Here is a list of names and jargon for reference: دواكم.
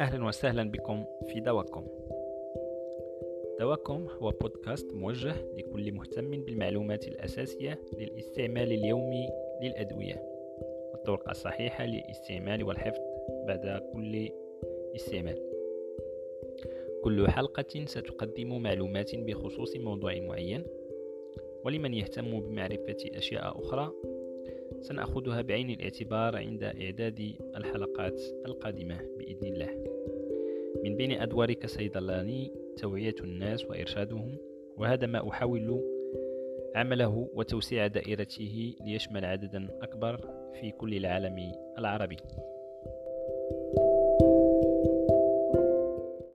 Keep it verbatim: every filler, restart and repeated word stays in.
أهلا وسهلا بكم في دواكم. دواكم هو بودكاست موجه لكل مهتم بالمعلومات الأساسية للاستعمال اليومي للأدوية والطرق الصحيحة للاستعمال والحفظ بعد كل استعمال. كل حلقة ستقدم معلومات بخصوص موضوع معين، ولمن يهتم بمعرفة أشياء أخرى سنأخذها بعين الاعتبار عند إعداد الحلقات القادمة بإذن الله. من بين أدواري كصيدلاني توعية الناس وإرشادهم، وهذا ما أحاول عمله وتوسيع دائرته ليشمل عددا أكبر في كل العالم العربي.